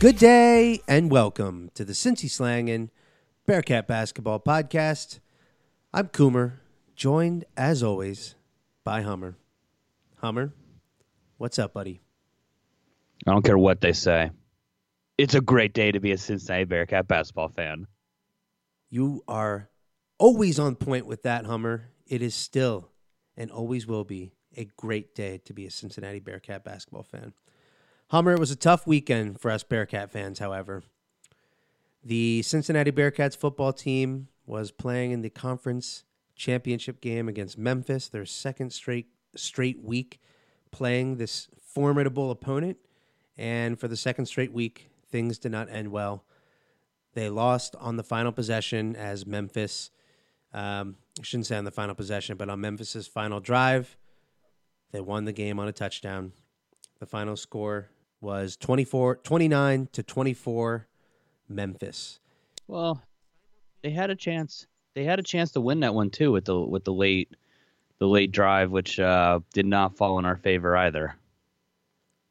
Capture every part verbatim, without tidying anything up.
Good day and welcome to the Cincy Slangin' Bearcat Basketball Podcast. I'm Coomer, joined as always by Hummer. Hummer, what's up, buddy? I don't care what they say. It's a great day to be a Cincinnati Bearcat basketball fan. You are always on point with that, Hummer. It is still and always will be a great day to be a Cincinnati Bearcat basketball fan. Hummer, it was a tough weekend for us Bearcat fans, however. The Cincinnati Bearcats football team was playing in the conference championship game against Memphis, their second straight straight week playing this formidable opponent. And for the second straight week, things did not end well. They lost on the final possession as Memphis, um, I shouldn't say on the final possession, but on Memphis' final drive, they won the game on a touchdown. The final score was twenty-four, twenty-nine to twenty-four Memphis. Well, they had a chance. They had a chance to win that one too with the with the late the late drive, which uh, did not fall in our favor either.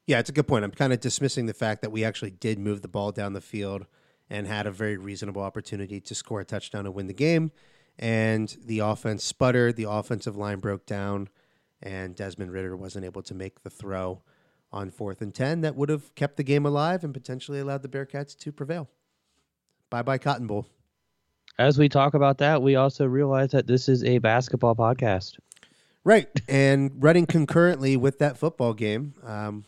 Yeah, it's a good point. I'm kind of dismissing the fact that we actually did move the ball down the field and had a very reasonable opportunity to score a touchdown and win the game. And the offense sputtered. The offensive line broke down, and Desmond Ridder wasn't able to make the throw on fourth and ten that would have kept the game alive and potentially allowed the Bearcats to prevail. Bye-bye Cotton Bowl. As we talk about that, we also realize that this is a basketball podcast. Right, and running concurrently with that football game, um,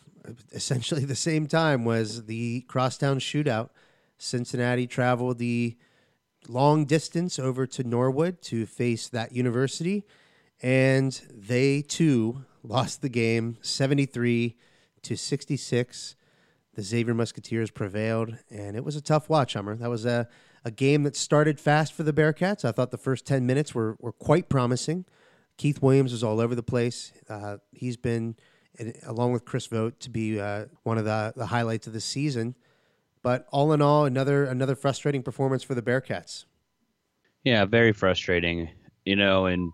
essentially the same time, was the crosstown shootout. Cincinnati traveled the long distance over to Norwood to face that university, and they, too, lost the game seventy-three to sixty-six. The Xavier Musketeers prevailed, and it was a tough watch, Hummer. That was a, a game that started fast for the Bearcats. I thought the first ten minutes were, were quite promising. Keith Williams was all over the place. Uh, he's been, along with Chris Vogt, to be uh, one of the, the highlights of the season. But all in all, another another frustrating performance for the Bearcats. Yeah, very frustrating. You know, and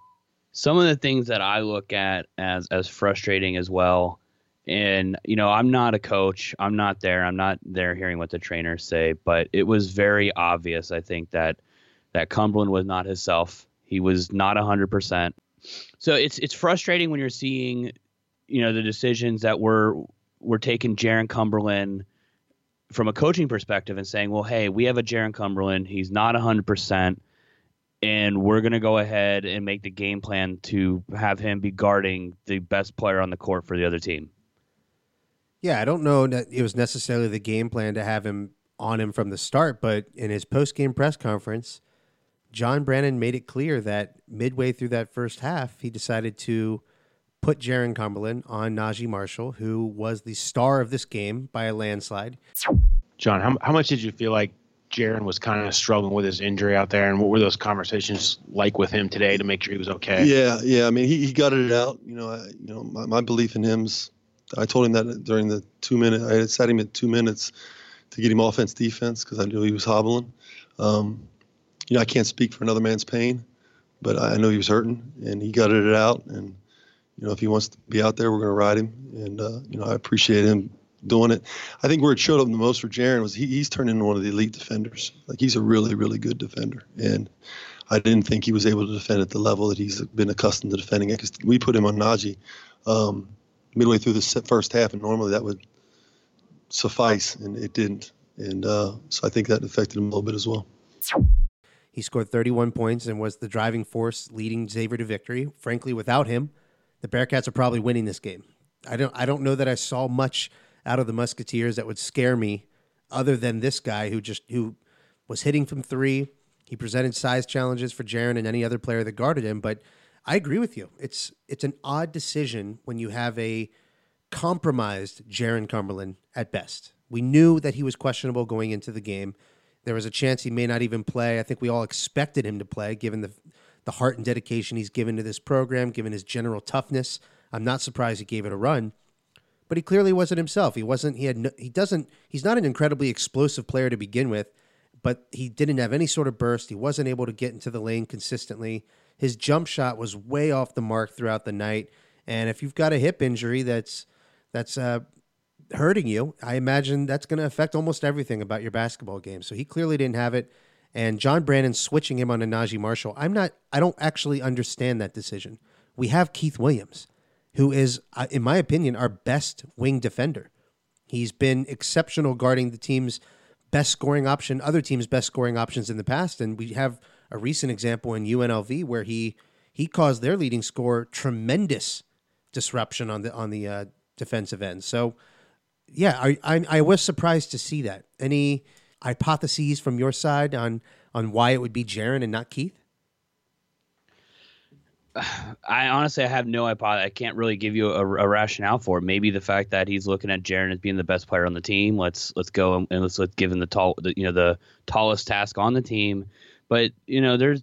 some of the things that I look at as as frustrating as well. And, you know, I'm not a coach. I'm not there. I'm not there hearing what the trainers say. But it was very obvious, I think, that that Cumberland was not himself. He was not one hundred percent. So it's it's frustrating when you're seeing, you know, the decisions that were were taking Jarron Cumberland from a coaching perspective and saying, well, hey, we have a Jarron Cumberland. He's not one hundred percent. And we're going to go ahead and make the game plan to have him be guarding the best player on the court for the other team. Yeah, I don't know that it was necessarily the game plan to have him on him from the start, but in his post-game press conference, John Brannon made it clear that midway through that first half, he decided to put Jarron Cumberland on Naji Marshall, who was the star of this game by a landslide. John, how, how much did you feel like Jarron was kind of struggling with his injury out there, and what were those conversations like with him today to make sure he was okay? Yeah, yeah. I mean, he, he gutted it out. You know, I, you know, my, my belief in him's. I told him that during the two minute, I had set him at two minutes to get him offense defense because I knew he was hobbling. Um, you know, I can't speak for another man's pain, but I know he was hurting and he gutted it out. And, you know, if he wants to be out there, we're going to ride him. And, uh, you know, I appreciate him doing it. I think where it showed up the most for Jarron was he, he's turned into one of the elite defenders. Like, he's a really, really good defender. And I didn't think he was able to defend at the level that he's been accustomed to defending at because we put him on Naji. Um, midway through the first half, and normally that would suffice, and it didn't. And uh, so I think that affected him a little bit as well. He scored thirty-one points and was the driving force leading Xavier to victory. Frankly, without him, the Bearcats are probably winning this game. I don't I don't know that I saw much out of the Musketeers that would scare me other than this guy who just who was hitting from three. He presented size challenges for Jarron and any other player that guarded him, but I agree with you. It's it's an odd decision when you have a compromised Jarron Cumberland at best. We knew that he was questionable going into the game. There was a chance he may not even play. I think we all expected him to play, given the the heart and dedication he's given to this program, given his general toughness. I'm not surprised he gave it a run, but he clearly wasn't himself. He wasn't. He had. No, he doesn't. He's not an incredibly explosive player to begin with, but he didn't have any sort of burst. He wasn't able to get into the lane consistently. His jump shot was way off the mark throughout the night. And if you've got a hip injury that's that's uh, hurting you, I imagine that's going to affect almost everything about your basketball game. So he clearly didn't have it. And John Brannon switching him on to Naji Marshall, I'm not, I don't actually understand that decision. We have Keith Williams, who is, in my opinion, our best wing defender. He's been exceptional guarding the team's best scoring option, other teams' best scoring options in the past. And we have a recent example in U N L V where he he caused their leading scorer tremendous disruption on the on the uh, defensive end. So, yeah, I, I I was surprised to see that. Any hypotheses from your side on on why it would be Jarron and not Keith? I honestly, I have no idea. I can't really give you a, a rationale for it. Maybe the fact that he's looking at Jarron as being the best player on the team. Let's let's go and let's let's give him the tall, the, you know, the tallest task on the team. But you know, there's,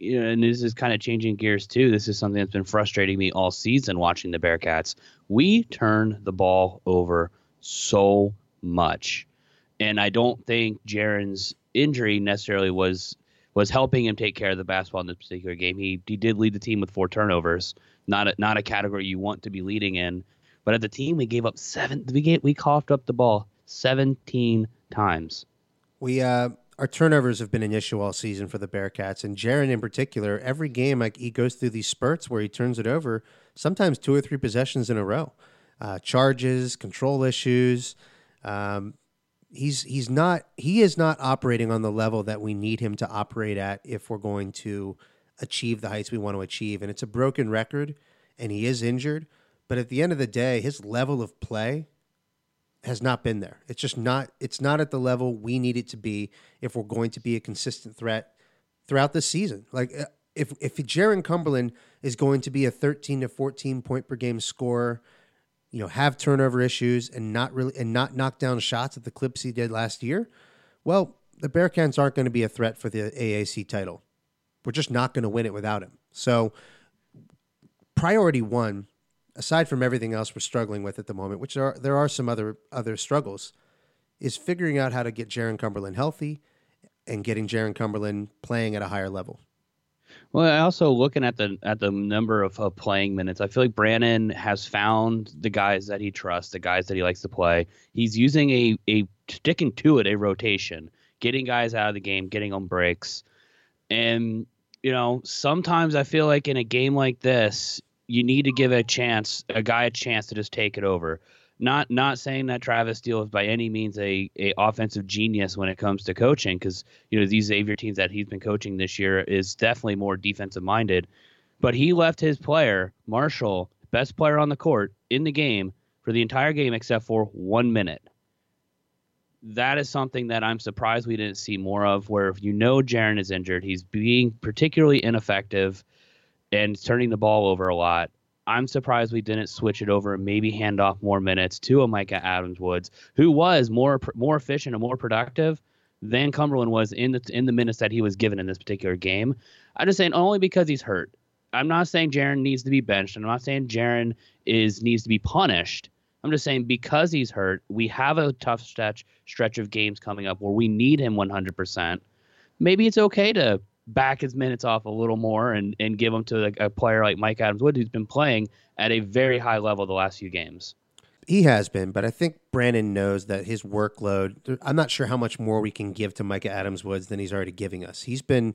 you know, and this is kind of changing gears too. This is something that's been frustrating me all season watching the Bearcats. We turn the ball over so much, and I don't think Jarron's injury necessarily was. was helping him take care of the basketball in this particular game. He he did lead the team with four turnovers, not a, not a category you want to be leading in. But at the team, we gave up seven. We gave, we coughed up the ball seventeen times. We uh, our turnovers have been an issue all season for the Bearcats, and Jarron in particular. Every game, like, he goes through these spurts where he turns it over, sometimes two or three possessions in a row, uh, charges, control issues. Um, He's he's not he is not operating on the level that we need him to operate at if we're going to achieve the heights we want to achieve. And it's a broken record, and he is injured. But at the end of the day, his level of play has not been there. It's just not it's not at the level we need it to be if we're going to be a consistent threat throughout this season. Like, if if Javon Cumberland is going to be a thirteen to fourteen point per game scorer, you know, have turnover issues and not really and not knock down shots at the clips he did last year, well, the Bearcats aren't going to be a threat for the A A C title. We're just not going to win it without him. So priority one, aside from everything else we're struggling with at the moment, which are there are some other other struggles, is figuring out how to get Jarron Cumberland healthy and getting Jarron Cumberland playing at a higher level. Well, I also looking at the at the number of uh, playing minutes, I feel like Brannon has found the guys that he trusts, the guys that he likes to play. He's using a, a sticking to it, a rotation, getting guys out of the game, getting on breaks. And, you know, sometimes I feel like in a game like this, you need to give a chance, a guy a chance to just take it over. Not not saying that Travis Steele is by any means a, a offensive genius when it comes to coaching, because, you know, these Xavier teams that he's been coaching this year is definitely more defensive minded. But he left his player, Marshall, best player on the court in the game for the entire game except for one minute. That is something that I'm surprised we didn't see more of, where if you know Jarron is injured, he's being particularly ineffective and turning the ball over a lot. I'm surprised we didn't switch it over and maybe hand off more minutes to a Mika Adams-Woods, who was more more efficient and more productive than Cumberland was in the in the minutes that he was given in this particular game. I'm just saying only because he's hurt. I'm not saying Jarron needs to be benched. I'm not saying Jarron is needs to be punished. I'm just saying because he's hurt, we have a tough stretch stretch of games coming up where we need him one hundred percent. Maybe it's okay to back his minutes off a little more and, and give them to a, a player like Mika Adams-Woods, who's been playing at a very high level the last few games. He has been, but I think Brannon knows that his workload, I'm not sure how much more we can give to Mika Adams-Woods than he's already giving us. He's been,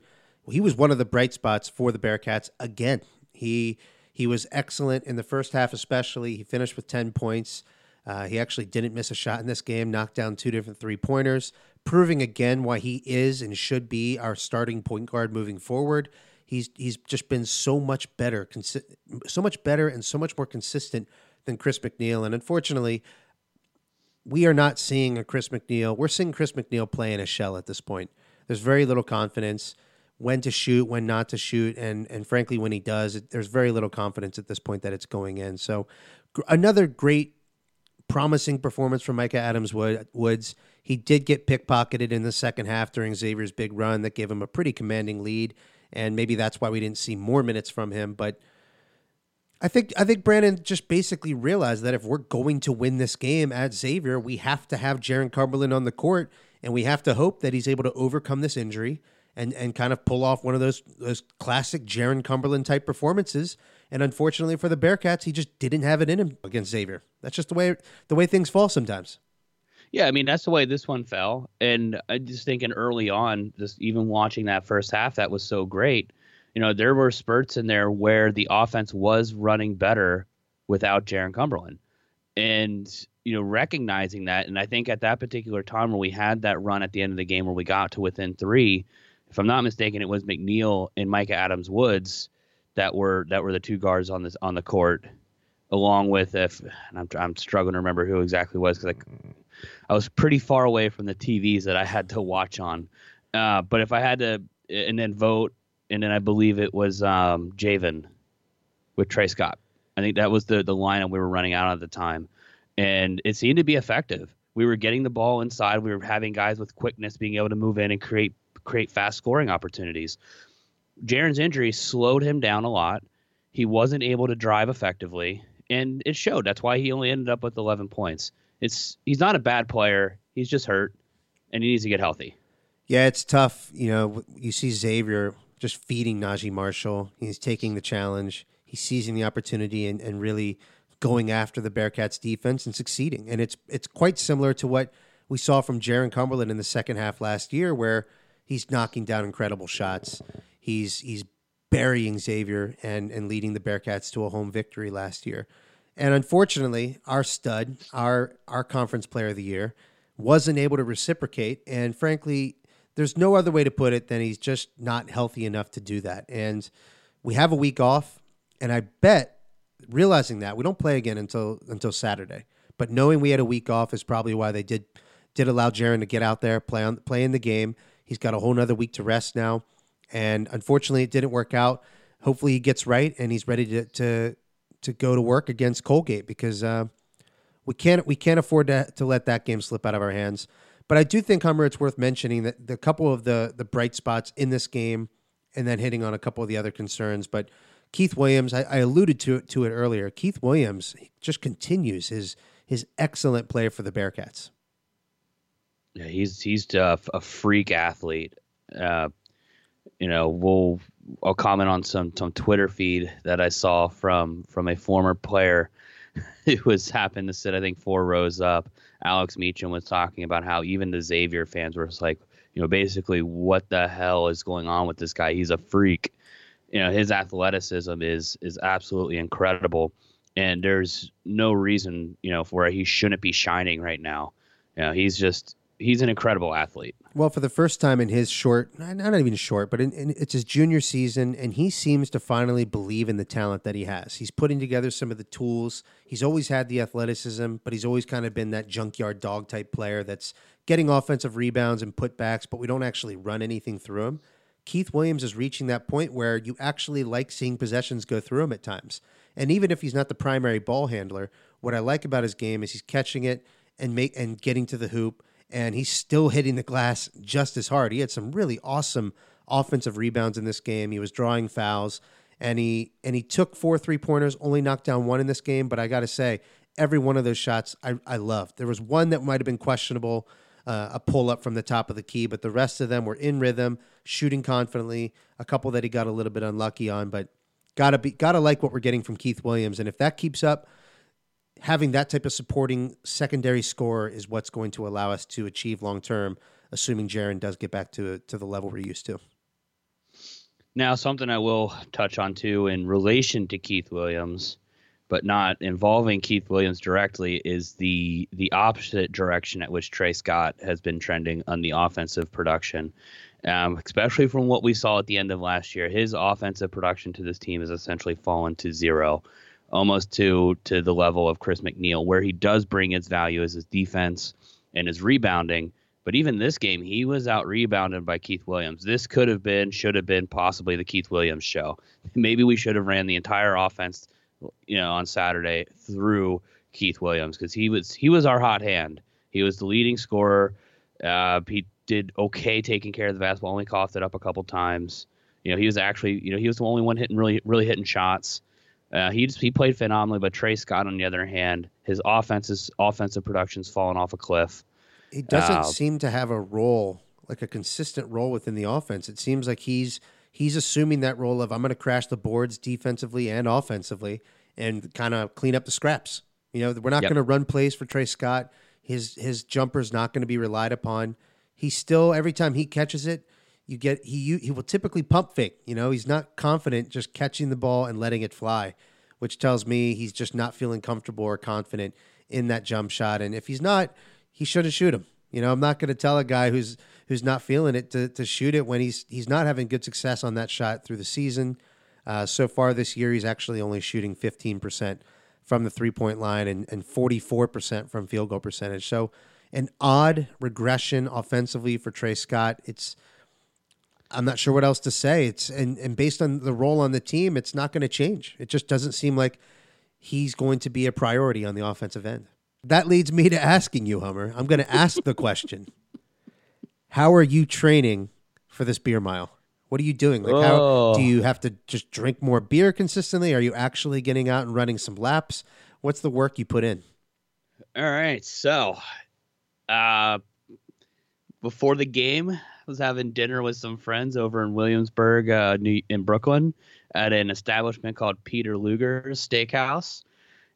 he was one of the bright spots for the Bearcats again. He, he was excellent in the first half, especially. He finished with ten points. Uh, he actually didn't miss a shot in this game, knocked down two different three-pointers, proving again why he is and should be our starting point guard moving forward. He's he's just been so much better, consi- so much better and so much more consistent than Chris McNeal. And unfortunately, we are not seeing a Chris McNeal. We're seeing Chris McNeal play in a shell at this point. There's very little confidence, when to shoot, when not to shoot. And, and frankly, when he does, it, there's very little confidence at this point that it's going in. So gr- another great promising performance from Mika Adams-Woods. He did get pickpocketed in the second half during Xavier's big run that gave him a pretty commanding lead, and maybe that's why we didn't see more minutes from him. But I think I think Brannon just basically realized that if we're going to win this game at Xavier, we have to have Jarron Cumberland on the court, and we have to hope that he's able to overcome this injury and and kind of pull off one of those those classic Jarron Cumberland type performances. And unfortunately for the Bearcats, he just didn't have it in him against Xavier. That's just the way the way things fall sometimes. Yeah, I mean, that's the way this one fell. And I'm just thinking early on, just even watching that first half, that was so great. You know, there were spurts in there where the offense was running better without Jarron Cumberland. And, you know, recognizing that, and I think at that particular time where we had that run at the end of the game where we got to within three, if I'm not mistaken, it was McNeal and Mika Adams-Woods that were that were the two guards on this on the court, along with if and I'm I'm struggling to remember who exactly was because I, I was pretty far away from the T Vs that I had to watch on, uh, but if I had to and then vote and then I believe it was um, Jaevin with Tre Scott. I think that was the the lineup we were running out at the time, and it seemed to be effective. We were getting the ball inside. We were having guys with quickness being able to move in and create create fast scoring opportunities. Jarron's injury slowed him down a lot. He wasn't able to drive effectively, and it showed. That's why he only ended up with eleven points. It's he's not a bad player. He's just hurt, and he needs to get healthy. Yeah, it's tough. You know, you see Xavier just feeding Naji Marshall. He's taking the challenge. He's seizing the opportunity and, and really going after the Bearcats' defense and succeeding. And it's it's quite similar to what we saw from Jarron Cumberland in the second half last year, where he's knocking down incredible shots. He's he's burying Xavier and, and leading the Bearcats to a home victory last year. And unfortunately, our stud, our our conference player of the year, wasn't able to reciprocate. And frankly, there's no other way to put it than he's just not healthy enough to do that. And we have a week off, and I bet, realizing that, we don't play again until until Saturday. But knowing we had a week off is probably why they did did allow Jarron to get out there, play on play in the game. He's got a whole nother week to rest now. And unfortunately, it didn't work out. Hopefully, he gets right and he's ready to to, to go to work against Colgate, because uh, we can't we can't afford to, to let that game slip out of our hands. But I do think, Hummer, it's worth mentioning that the couple of the the bright spots in this game, and then hitting on a couple of the other concerns. But Keith Williams, I, I alluded to it, to it earlier. Keith Williams just continues his his excellent play for the Bearcats. Yeah, he's he's a, a freak athlete. Uh, You know, we'll I'll comment on some some Twitter feed that I saw from from a former player who was happened to sit, I think, four rows up. Alex Meacham was talking about how even the Xavier fans were just like, you know, basically, what the hell is going on with this guy? He's a freak. You know, his athleticism is is absolutely incredible, and there's no reason, you know, for he shouldn't be shining right now. You know, he's just he's an incredible athlete. Well, for the first time in his short, not even short, but in, in, it's his junior season, and he seems to finally believe in the talent that he has. He's putting together some of the tools. He's always had the athleticism, but he's always kind of been that junkyard dog type player that's getting offensive rebounds and putbacks, but we don't actually run anything through him. Keith Williams is reaching that point where you actually like seeing possessions go through him at times. And even if he's not the primary ball handler, what I like about his game is he's catching it and make and getting to the hoop. And he's still hitting the glass just as hard. He had some really awesome offensive rebounds in this game. He was drawing fouls, and he and he took four three-pointers, only knocked down one in this game. But I got to say, every one of those shots I, I loved. There was one that might have been questionable, uh, a pull-up from the top of the key, but the rest of them were in rhythm, shooting confidently, a couple that he got a little bit unlucky on. But gotta be, gotta like what we're getting from Keith Williams. And if that keeps up, having that type of supporting secondary scorer is what's going to allow us to achieve long-term, assuming Jarron does get back to to the level we're used to. Now, something I will touch on, too, in relation to Keith Williams, but not involving Keith Williams directly, is the the opposite direction at which Tre Scott has been trending on the offensive production, um, especially from what we saw at the end of last year. His offensive production to this team has essentially fallen to zero, almost to to the level of Chris McNeal, where he does bring his value as his defense and his rebounding. But even this game, he was out-rebounded by Keith Williams. This could have been, should have been, possibly the Keith Williams show. Maybe we should have ran the entire offense, you know, on Saturday through Keith Williams, because he was he was our hot hand. He was the leading scorer. Uh, he did okay taking care of the basketball, only coughed it up a couple times. You know, he was actually, you know, he was the only one hitting really really hitting shots. Uh, he just, he played phenomenally, but Tre Scott, on the other hand, his offenses, offensive production's fallen off a cliff. He doesn't uh, seem to have a role, like a consistent role within the offense. It seems like he's he's assuming that role of I'm going to crash the boards defensively and offensively and kind of clean up the scraps. You know, we're not yep. going to run plays for Tre Scott. His his jumper's not going to be relied upon. He still, every time he catches it, you get he you, he will typically pump fake. You know, he's not confident just catching the ball and letting it fly, which tells me he's just not feeling comfortable or confident in that jump shot. And if he's not, he shouldn't shoot him. You know, I'm not going to tell a guy who's who's not feeling it to to shoot it when he's he's not having good success on that shot through the season. Uh, so far this year, he's actually only shooting fifteen percent from the three-point line and, and forty-four percent from field goal percentage. So an odd regression offensively for Tre Scott. It's I'm not sure what else to say. It's and, and based on the role on the team, it's not going to change. It just doesn't seem like he's going to be a priority on the offensive end. That leads me to asking you, Hummer. I'm going to ask the question. How are you training for this beer mile? What are you doing? Like, oh. how do you have to just drink more beer consistently? Are you actually getting out and running some laps? What's the work you put in? All right. So uh, before the game, I was having dinner with some friends over in Williamsburg, uh, New- in Brooklyn at an establishment called Peter Luger's Steakhouse.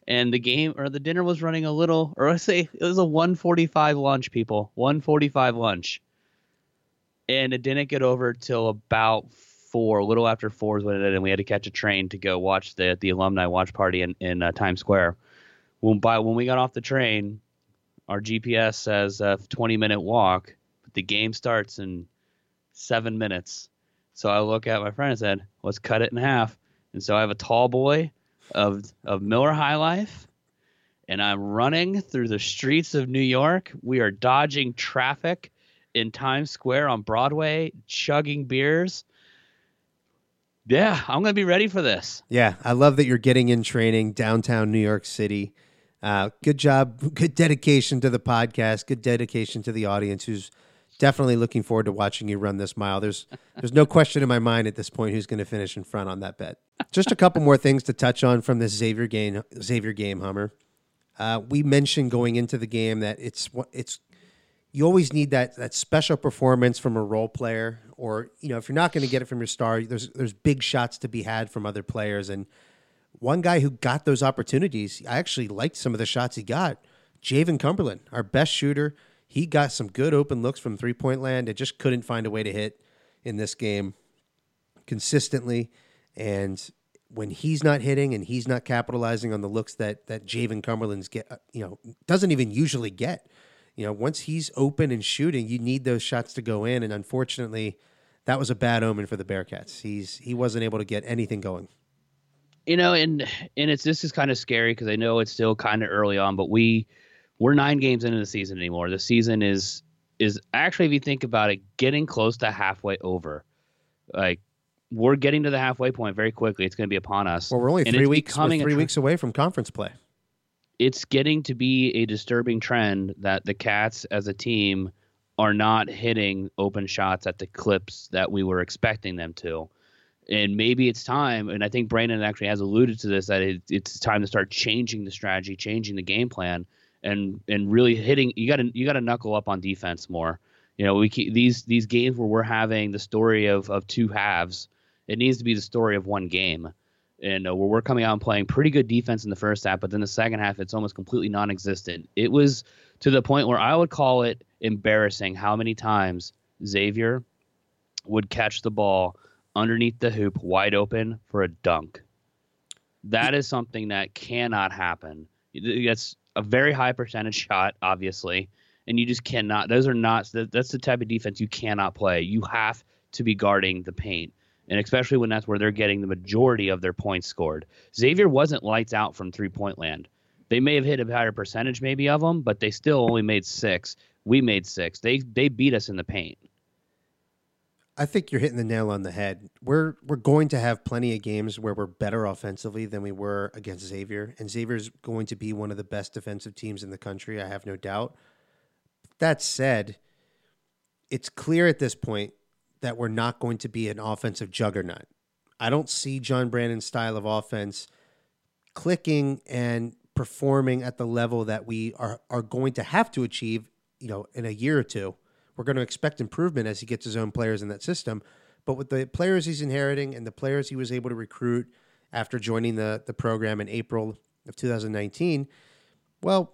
And the game or the dinner was running a little, or I say it was a one forty-five lunch, people, one forty-five lunch. And it didn't get over till about four, a little after four is when it ended, and we had to catch a train to go watch the the alumni watch party in, in uh, Times Square. When by when we got off the train, our G P S says a twenty-minute walk, but the game starts in seven minutes. So I look at my friend and said, let's cut it in half. And so I have a tall boy of of Miller High Life, and I'm running through the streets of New York. We are dodging traffic in Times Square on Broadway, chugging beers. Yeah, I'm going to be ready for this. Yeah, I love that you're getting in training downtown New York City. Uh, good job. Good dedication to the podcast. Good dedication to the audience, who's definitely looking forward to watching you run this mile. There's there's no question in my mind at this point who's going to finish in front on that bet. Just a couple more things to touch on from this Xavier game, Xavier game, Hummer. Uh, we mentioned going into the game that it's it's you always need that that special performance from a role player, or you know, if you're not going to get it from your star, there's there's big shots to be had from other players. And one guy who got those opportunities, I actually liked some of the shots he got. Jaevin Cumberland, our best shooter, he got some good open looks from three-point land and just couldn't find a way to hit in this game consistently. And when he's not hitting and he's not capitalizing on the looks that that Jaevin Cumberland's get, you know, doesn't even usually get. You know, once he's open and shooting, you need those shots to go in. And unfortunately, that was a bad omen for the Bearcats. He's he wasn't able to get anything going. You know, and and it's this is kind of scary because I know it's still kind of early on, but we we're nine games into the season anymore. The season is is actually, if you think about it, getting close to halfway over. Like, we're getting to the halfway point very quickly. It's going to be upon us. Well, we're only three weeks we're three weeks away from conference play. It's getting to be a disturbing trend that the Cats as a team are not hitting open shots at the clips that we were expecting them to. And maybe it's time, and I think Brandon actually has alluded to this, that it, it's time to start changing the strategy, changing the game plan, and and really hitting. You got to you got to knuckle up on defense more. You know, we keep, these these games where we're having the story of of two halves, it needs to be the story of one game. And uh, where we're coming out and playing pretty good defense in the first half, but then the second half, it's almost completely non-existent. It was to the point where I would call it embarrassing how many times Xavier would catch the ball underneath the hoop wide open for a dunk. That is something that cannot happen. That's a very high percentage shot, obviously, and you just cannot. Those are not. That's the type of defense you cannot play. You have to be guarding the paint. And especially when that's where they're getting the majority of their points scored. Xavier wasn't lights out from three-point land. They may have hit a higher percentage maybe of them, but they still only made six. We made six. They they beat us in the paint. I think you're hitting the nail on the head. We're we're going to have plenty of games where we're better offensively than we were against Xavier. And Xavier's going to be one of the best defensive teams in the country, I have no doubt. That said, it's clear at this point that we're not going to be an offensive juggernaut. I don't see John Brannon's style of offense clicking and performing at the level that we are, are going to have to achieve, you know, in a year or two. We're going to expect improvement as he gets his own players in that system, But with the players he's inheriting and the players he was able to recruit after joining the, the program in April of two thousand nineteen, well,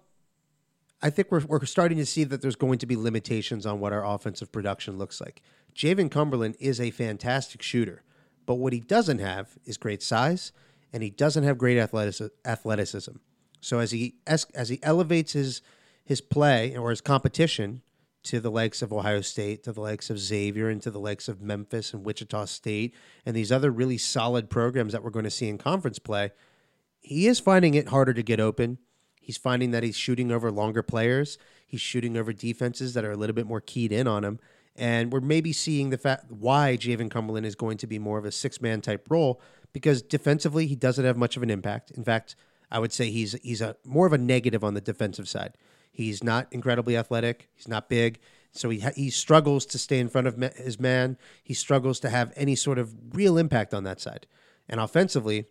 I think we're, we're starting to see that there's going to be limitations on what our offensive production looks like. Jaevin Cumberland is a fantastic shooter, but what he doesn't have is great size, and he doesn't have great athleticism. So as he as, as he elevates his his play or his competition to the likes of Ohio State, to the likes of Xavier, and to the likes of Memphis and Wichita State, and these other really solid programs that we're going to see in conference play, he is finding it harder to get open. He's finding that he's shooting over longer players. He's shooting over defenses that are a little bit more keyed in on him. And we're maybe seeing the fact why Jaevin Cumberland is going to be more of a six-man type role, because defensively he doesn't have much of an impact. In fact, I would say he's he's a more of a negative on the defensive side. He's not incredibly athletic. He's not big. So he, he struggles to stay in front of his man. He struggles to have any sort of real impact on that side. And offensively,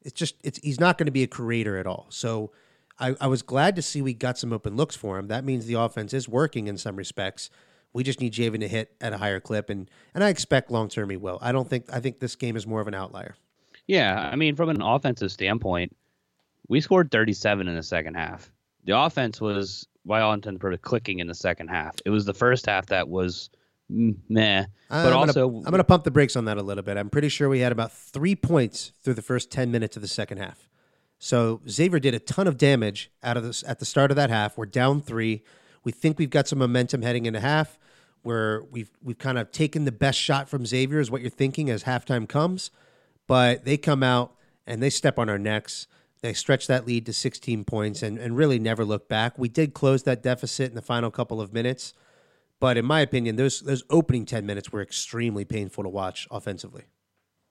it's just it's he's not going to be a creator at all. So I, I was glad to see we got some open looks for him. That means the offense is working in some respects. We just need Jaevin to hit at a higher clip, and and I expect long-term he will. I don't think I think this game is more of an outlier. Yeah, I mean, from an offensive standpoint, we scored thirty-seven in the second half. The offense was, by all intents and purposes, clicking in the second half. It was the first half that was meh. But I'm also, gonna, I'm going to pump the brakes on that a little bit. I'm pretty sure we had about three points through the first ten minutes of the second half. So Xavier did a ton of damage out of this at the start of that half. We're down three. We think we've got some momentum heading into half, where we've we've kind of taken the best shot from Xavier is what you're thinking as halftime comes, but they come out and they step on our necks. They stretch that lead to sixteen points and, and really never look back. We did close that deficit in the final couple of minutes, but in my opinion, those those opening ten minutes were extremely painful to watch offensively.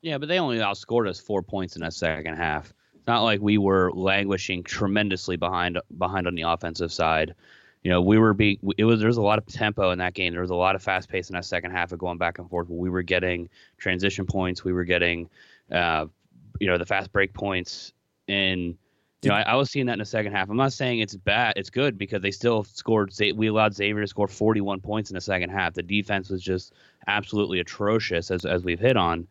Yeah, but they only outscored us four points in that second half. It's not like we were languishing tremendously behind behind on the offensive side. You know, we were being, it was, there was a lot of tempo in that game. There was a lot of fast pace in that second half of going back and forth. We were getting transition points. We were getting, uh, you know, the fast break points. And, you know, I, I was seeing that in the second half. I'm not saying it's bad. It's good because they still scored. We allowed Xavier to score forty-one points in the second half. The defense was just absolutely atrocious, as, as we've hit on.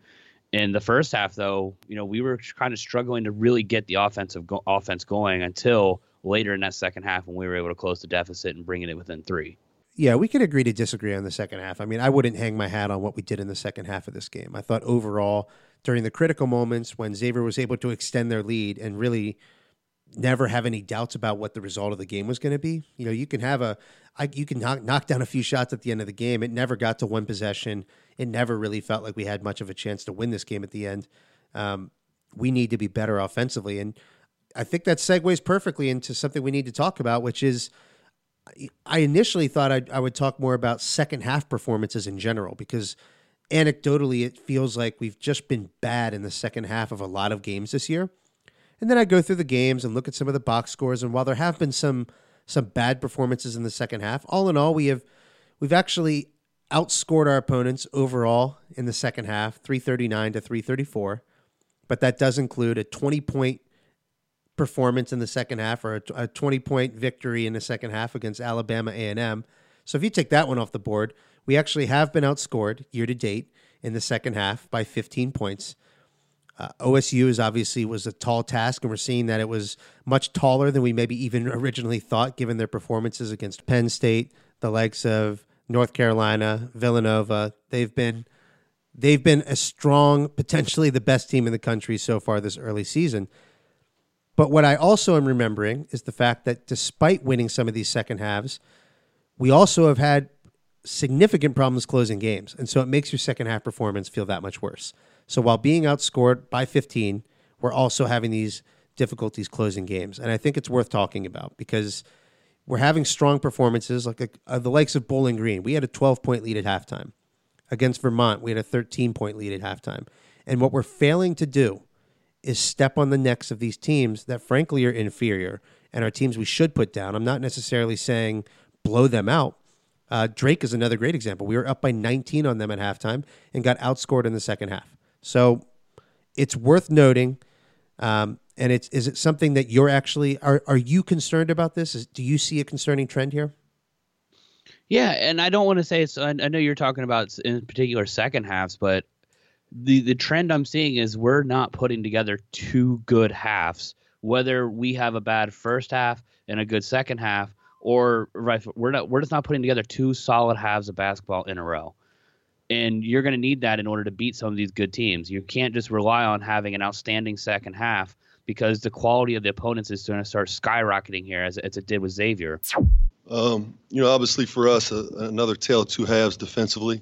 In the first half, though, you know, we were kind of struggling to really get the offensive go- offense going until later in that second half when we were able to close the deficit and bring it within three. Yeah, we could agree to disagree on the second half. I mean, I wouldn't hang my hat on what we did in the second half of this game. I thought overall, during the critical moments when Xavier was able to extend their lead and really never have any doubts about what the result of the game was going to be, you know, you can have a, I, you can knock, knock down a few shots at the end of the game. It never got to one possession. It never really felt like we had much of a chance to win this game at the end. Um, we need to be better offensively. And I think that segues perfectly into something we need to talk about, which is I initially thought I'd, I would talk more about second half performances in general, because anecdotally, it feels like we've just been bad in the second half of a lot of games this year. And then I go through the games and look at some of the box scores. And while there have been some, some bad performances in the second half, all in all, we have, we've actually outscored our opponents overall in the second half, three thirty-nine to three thirty-four. But that does include a twenty point performance in the second half, or a twenty point victory in the second half against Alabama A and M. So if you take that one off the board, we actually have been outscored year to date in the second half by fifteen points. Uh, O S U is obviously was a tall task, and we're seeing that it was much taller than we maybe even originally thought, given their performances against Penn State, the likes of North Carolina, Villanova. They've been they've been a strong, potentially the best team in the country so far this early season. But what I also am remembering is the fact that despite winning some of these second halves, we also have had significant problems closing games. And so it makes your second half performance feel that much worse. So while being outscored by fifteen, we're also having these difficulties closing games. And I think it's worth talking about, because we're having strong performances like uh, the likes of Bowling Green. We had a twelve point lead at halftime. Against Vermont, we had a thirteen point lead at halftime. And what we're failing to do is step on the necks of these teams that frankly are inferior and are teams we should put down. I'm not necessarily saying blow them out. Uh, Drake is another great example. We were up by nineteen on them at halftime and got outscored in the second half. So it's worth noting. Um, and it's, is it something that you're actually, are, are you concerned about this? Is, do you see a concerning trend here? Yeah, and I don't want to say it's. I know you're talking about in particular second halves, but the, the trend I'm seeing is we're not putting together two good halves. Whether we have a bad first half and a good second half, or we're not, we're just not putting together two solid halves of basketball in a row. And you're going to need that in order to beat some of these good teams. You can't just rely on having an outstanding second half because the quality of the opponents is going to start skyrocketing here as, as it did with Xavier. Um, you know, obviously for us, uh, another tale of two halves defensively.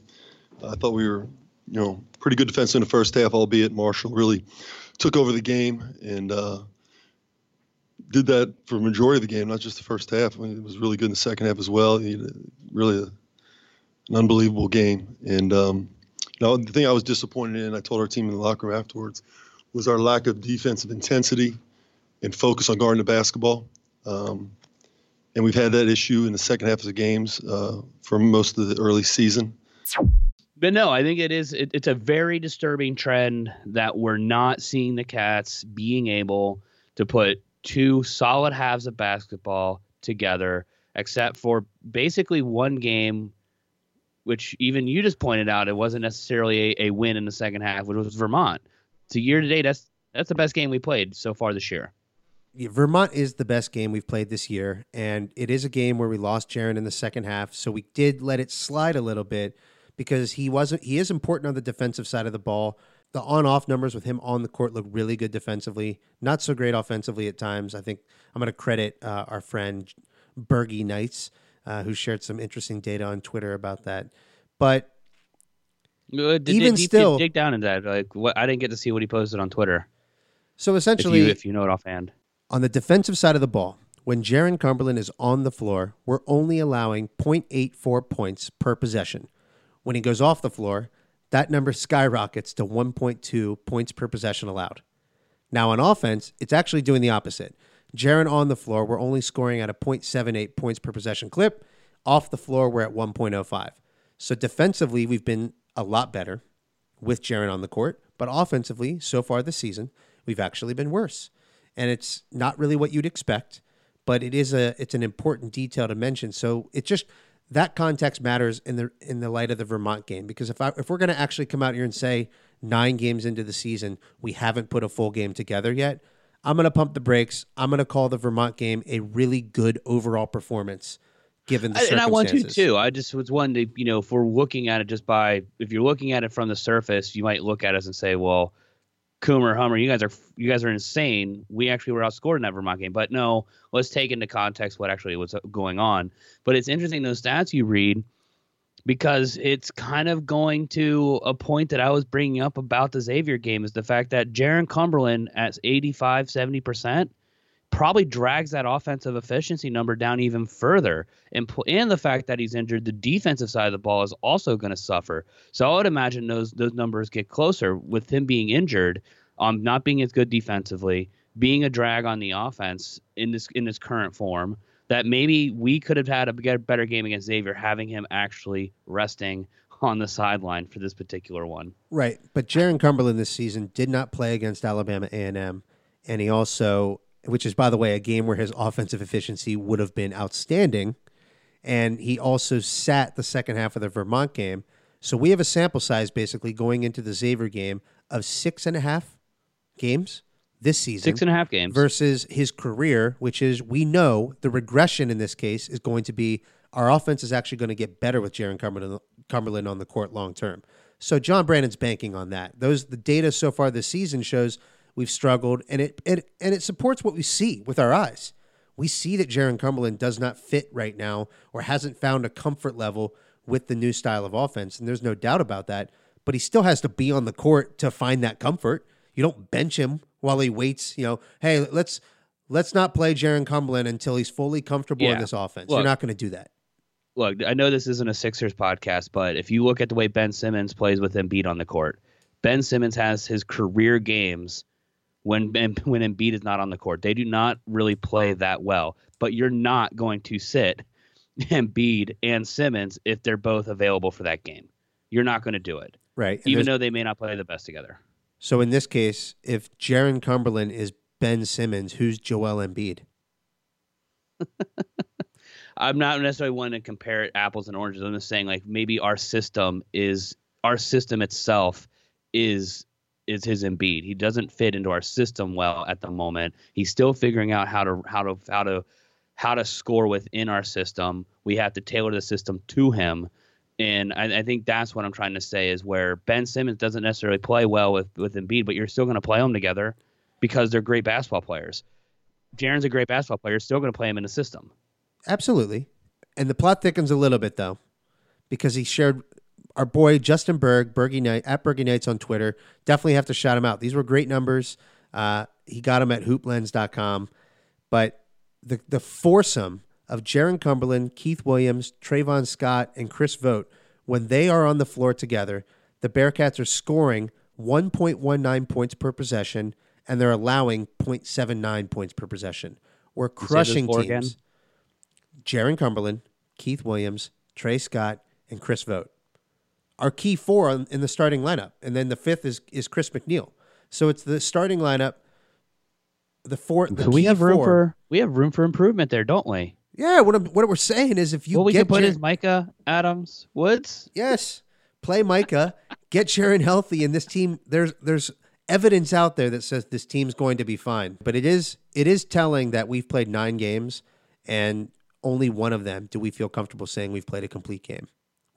I thought we were, you know, pretty good defense in the first half, albeit Marshall really took over the game and uh, did that for the majority of the game, not just the first half. I mean, it was really good in the second half as well. Really a, an unbelievable game. And um, you know, the thing I was disappointed in, I told our team in the locker room afterwards, was our lack of defensive intensity and focus on guarding the basketball. Um, and we've had that issue in the second half of the games uh, for most of the early season. But no, I think it is. It, it's a very disturbing trend that we're not seeing the Cats being able to put two solid halves of basketball together, except for basically one game, which even you just pointed out, it wasn't necessarily a, a win in the second half, which was Vermont. So year to date, that's that's the best game we played so far this year. Yeah, Vermont is the best game we've played this year, and it is a game where we lost Jarron in the second half, so we did let it slide a little bit because he wasn't. He is important on the defensive side of the ball. The on-off numbers with him on the court look really good defensively, not so great offensively at times. I think I'm going to credit uh, our friend Bergie Knights, uh, who shared some interesting data on Twitter about that. But uh, did, even did, still, dig down into that. Like, what, I didn't get to see what he posted on Twitter. So essentially, if you, if you know it offhand. On the defensive side of the ball, when Jaevin Cumberland is on the floor, we're only allowing zero point eight four points per possession. When he goes off the floor, that number skyrockets to one point two points per possession allowed. Now on offense, it's actually doing the opposite. Jaevin on the floor, we're only scoring at a zero point seven eight points per possession clip. Off the floor, we're at one point oh five. So defensively, we've been a lot better with Jaevin on the court, but offensively, so far this season, we've actually been worse. And it's not really what you'd expect, but it is a it's an important detail to mention. So it just that context matters in the in the light of the Vermont game, because if I, if we're going to actually come out here and say nine games into the season we haven't put a full game together yet, I'm going to pump the brakes. I'm going to call the Vermont game a really good overall performance given the I, circumstances. And I want you to too. I just was one to you know if we're looking at it just by if you're looking at it from the surface, you might look at us and say, well, Coomer, Hummer, you guys are you guys are insane. We actually were outscored in that Vermont game. But no, let's take into context what actually was going on. But it's interesting, those stats you read, because it's kind of going to a point that I was bringing up about the Xavier game, is the fact that Jaevin Cumberland at eighty-five, seventy percent probably drags that offensive efficiency number down even further. And, and the fact that he's injured, the defensive side of the ball is also going to suffer. So I would imagine those those numbers get closer with him being injured, um, not being as good defensively, being a drag on the offense in this in this current form, that maybe we could have had a better game against Xavier having him actually resting on the sideline for this particular one. Right, but Jaevin Cumberland this season did not play against Alabama A and M, and he also... which is, by the way, a game where his offensive efficiency would have been outstanding. And he also sat the second half of the Vermont game. So we have a sample size, basically, going into the Xavier game of six and a half games this season. Six and a half games. Versus his career, which is, we know, the regression in this case is going to be our offense is actually going to get better with Jaevin Cumberland, Cumberland on the court long term. So John Brannon's banking on that. Those the data so far this season shows... we've struggled, and it, it and it supports what we see with our eyes. We see that Jaevin Cumberland does not fit right now or hasn't found a comfort level with the new style of offense, and there's no doubt about that, but he still has to be on the court to find that comfort. You don't bench him while he waits, you know, hey, let's let's not play Jaevin Cumberland until he's fully comfortable yeah. in this offense. Look, you're not going to do that. Look, I know this isn't a Sixers podcast, but if you look at the way Ben Simmons plays with Embiid on the court, Ben Simmons has his career games When when Embiid is not on the court. They do not really play that well. But you're not going to sit Embiid and Simmons if they're both available for that game. You're not going to do it. Right. Even though they may not play the best together. So in this case, if Jaevin Cumberland is Ben Simmons, who's Joel Embiid? I'm not necessarily wanting to compare it apples and oranges. I'm just saying, like, maybe our system is our system itself is is his Embiid. He doesn't fit into our system well at the moment. He's still figuring out how to how to how to how to score within our system. We have to tailor the system to him. And I, I think that's what I'm trying to say is where Ben Simmons doesn't necessarily play well with, with Embiid, but you're still going to play them together because they're great basketball players. Jarron's a great basketball player. You're still going to play him in the system. Absolutely. And the plot thickens a little bit, though, because he shared our boy Justin Berg, Bergie Knight, at Bergie Knights on Twitter. Definitely have to shout him out. These were great numbers. Uh, he got them at hoop lens dot com. But the, the foursome of Jarron Cumberland, Keith Williams, Trayvon Scott, and Chris Vogt, when they are on the floor together, the Bearcats are scoring one point one nine points per possession, and they're allowing point seven nine points per possession. We're crushing teams. Again? Jarron Cumberland, Keith Williams, Tre Scott, and Chris Vogt. Our key four in the starting lineup, and then the fifth is is Chris McNeal. So it's the starting lineup. The four. The so we have room four. for we have room for improvement there, don't we? Yeah, what I'm, what we're saying is if you what get we can put Jar- is Mika Adams-Woods. Yes, play Mika, get Jarron healthy, and this team. There's there's evidence out there that says this team's going to be fine, but it is it is telling that we've played nine games, and only one of them do we feel comfortable saying we've played a complete game.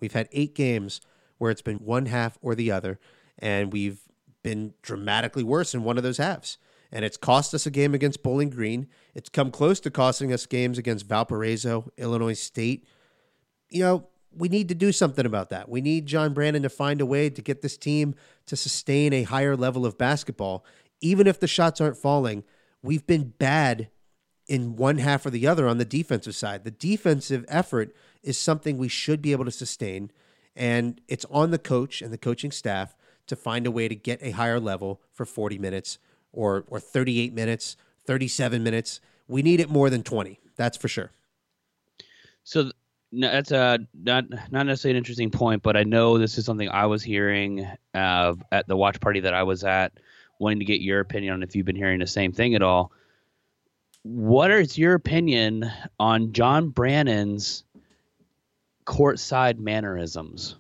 We've had eight games where it's been one half or the other, and we've been dramatically worse in one of those halves. And it's cost us a game against Bowling Green. It's come close to costing us games against Valparaiso, Illinois State. You know, we need to do something about that. We need John Brannon to find a way to get this team to sustain a higher level of basketball. Even if the shots aren't falling, we've been bad in one half or the other on the defensive side. The defensive effort is something we should be able to sustain, and it's on the coach and the coaching staff to find a way to get a higher level for forty minutes or or thirty-eight minutes, thirty-seven minutes. We need it more than twenty. That's for sure. So no, that's a, not not necessarily an interesting point, but I know this is something I was hearing uh, at the watch party that I was at, wanting to get your opinion on if you've been hearing the same thing at all. What is your opinion on John Brannon's courtside mannerisms?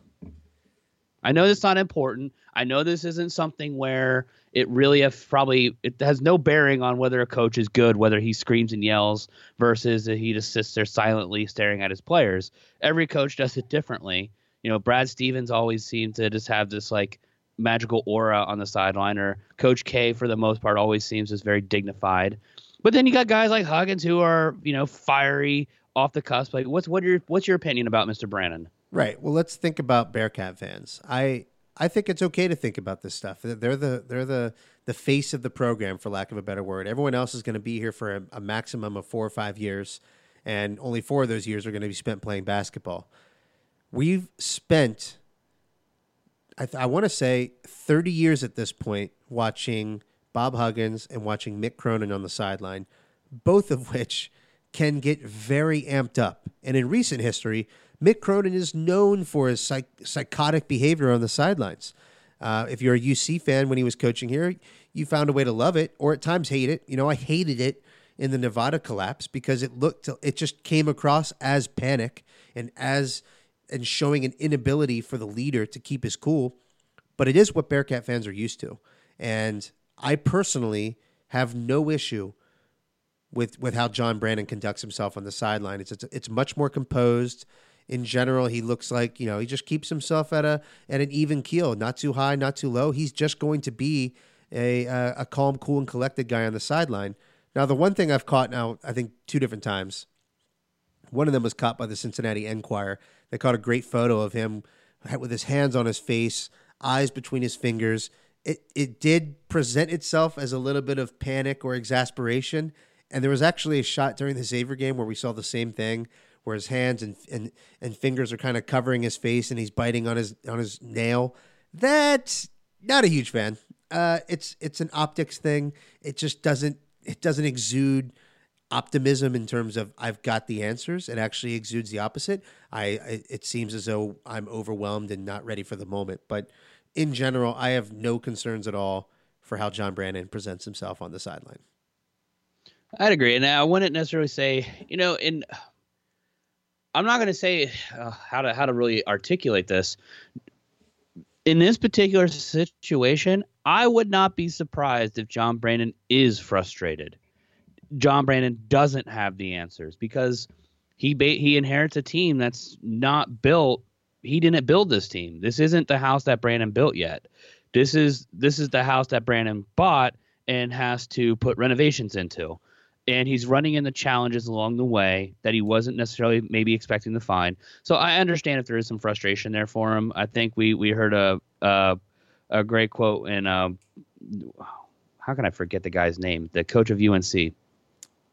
I know that's not important. I know this isn't something where it really have probably it has no bearing on whether a coach is good, whether he screams and yells versus that he just sits there silently staring at his players. Every coach does it differently. You know, Brad Stevens always seemed to just have this like magical aura on the sideline, or Coach K for the most part always seems just very dignified. But then you got guys like Huggins who are, you know, fiery off the cusp. Like, what's what your what's your opinion about Mister Brannon? Right. Well, let's think about Bearcat fans. I I think it's okay to think about this stuff. They're the they're the the face of the program, for lack of a better word. Everyone else is going to be here for a, a maximum of four or five years, and only four of those years are going to be spent playing basketball. We've spent, I, th- I want to say, thirty years at this point watching Bob Huggins and watching Mick Cronin on the sideline, both of which can get very amped up. And in recent history, Mick Cronin is known for his psych- psychotic behavior on the sidelines. Uh, if you're a U C fan, when he was coaching here, you found a way to love it or at times hate it. You know, I hated it in the Nevada collapse because it looked, to, it just came across as panic and as and showing an inability for the leader to keep his cool. But it is what Bearcat fans are used to, and I personally have no issue with with how John Brannon conducts himself on the sideline. It's it's, it's much more composed. In general, he looks like, you know, he just keeps himself at a at an even keel, not too high, not too low. He's just going to be a uh, a calm, cool, and collected guy on the sideline. Now, the one thing I've caught now, I think two different times. One of them was caught by the Cincinnati Enquirer. They caught a great photo of him with his hands on his face, eyes between his fingers. It it did present itself as a little bit of panic or exasperation. And there was actually a shot during the Xavier game where we saw the same thing, where his hands and, and, and fingers are kind of covering his face and he's biting on his on his nail. That's not a huge fan. Uh, it's it's an optics thing. It just doesn't it doesn't exude optimism in terms of I've got the answers. It actually exudes the opposite. I, I it seems as though I'm overwhelmed and not ready for the moment. But in general, I have no concerns at all for how John Brannon presents himself on the sideline. I'd agree, and I wouldn't necessarily say, you know, in I'm not going to say uh, how to how to really articulate this. In this particular situation, I would not be surprised if John Brannon is frustrated. John Brannon doesn't have the answers because he ba- he inherits a team that's not built. He didn't build this team. This isn't the house that Brannon built yet. This is this is the house that Brannon bought and has to put renovations into. And he's running into challenges along the way that he wasn't necessarily maybe expecting to find. So I understand if there is some frustration there for him. I think we we heard a a, a great quote in uh, how can I forget the guy's name? The coach of U N C,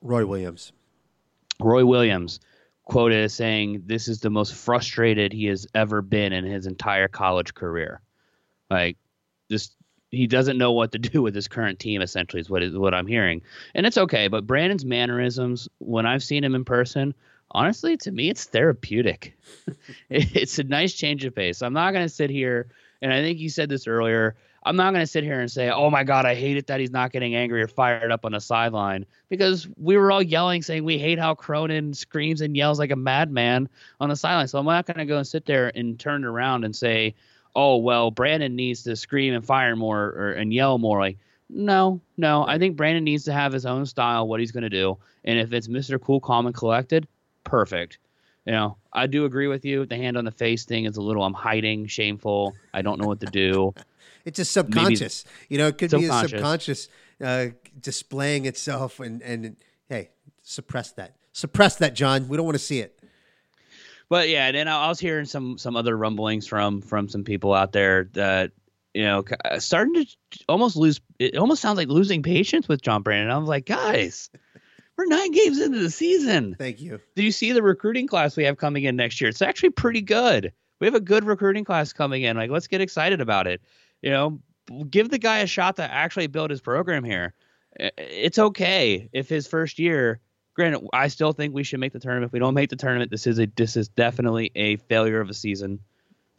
Roy Williams. Roy Williams quoted as saying, "This is the most frustrated he has ever been in his entire college career." Like this. He doesn't know what to do with his current team, essentially, is what is what I'm hearing. And it's okay, but Brandon's mannerisms, when I've seen him in person, honestly, to me, it's therapeutic. It's a nice change of pace. I'm not going to sit here, and I think you said this earlier, I'm not going to sit here and say, oh, my God, I hate it that he's not getting angry or fired up on the sideline, because we were all yelling, saying we hate how Cronin screams and yells like a madman on the sideline. So I'm not going to go and sit there and turn around and say, oh, well, Brannon needs to scream and fire more or, and yell more. Like, no, no. I think Brannon needs to have his own style, what he's going to do. And if it's Mister Cool, Calm, and Collected, perfect. You know, I do agree with you. The hand on the face thing is a little, I'm hiding, shameful. I don't know what to do. It's a subconscious. Maybe, you know, it could be a subconscious uh, displaying itself. And, and, hey, suppress that. Suppress that, John. We don't want to see it. But yeah, then I was hearing some some other rumblings from from some people out there that, you know, starting to almost lose. It almost sounds like losing patience with John Brannon. I was like, guys, we're nine games into the season. Thank you. Do you see the recruiting class we have coming in next year? It's actually pretty good. We have a good recruiting class coming in. Like, let's get excited about it. You know, give the guy a shot to actually build his program here. It's okay if his first year. Granted, I still think we should make the tournament. If we don't make the tournament, this is a this is definitely a failure of a season.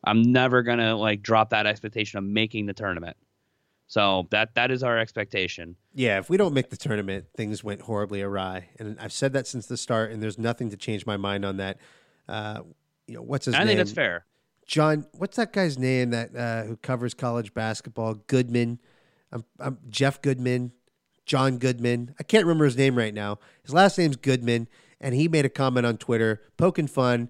I'm never gonna like drop that expectation of making the tournament. So that that is our expectation. Yeah, if we don't make the tournament, things went horribly awry, and I've said that since the start. And there's nothing to change my mind on that. Uh, you know, what's his name? I think that's fair. John, what's that guy's name that uh, who covers college basketball? Goodman, I'm, I'm Jeff Goodman. John Goodman. I can't remember his name right now. His last name's Goodman, and he made a comment on Twitter poking fun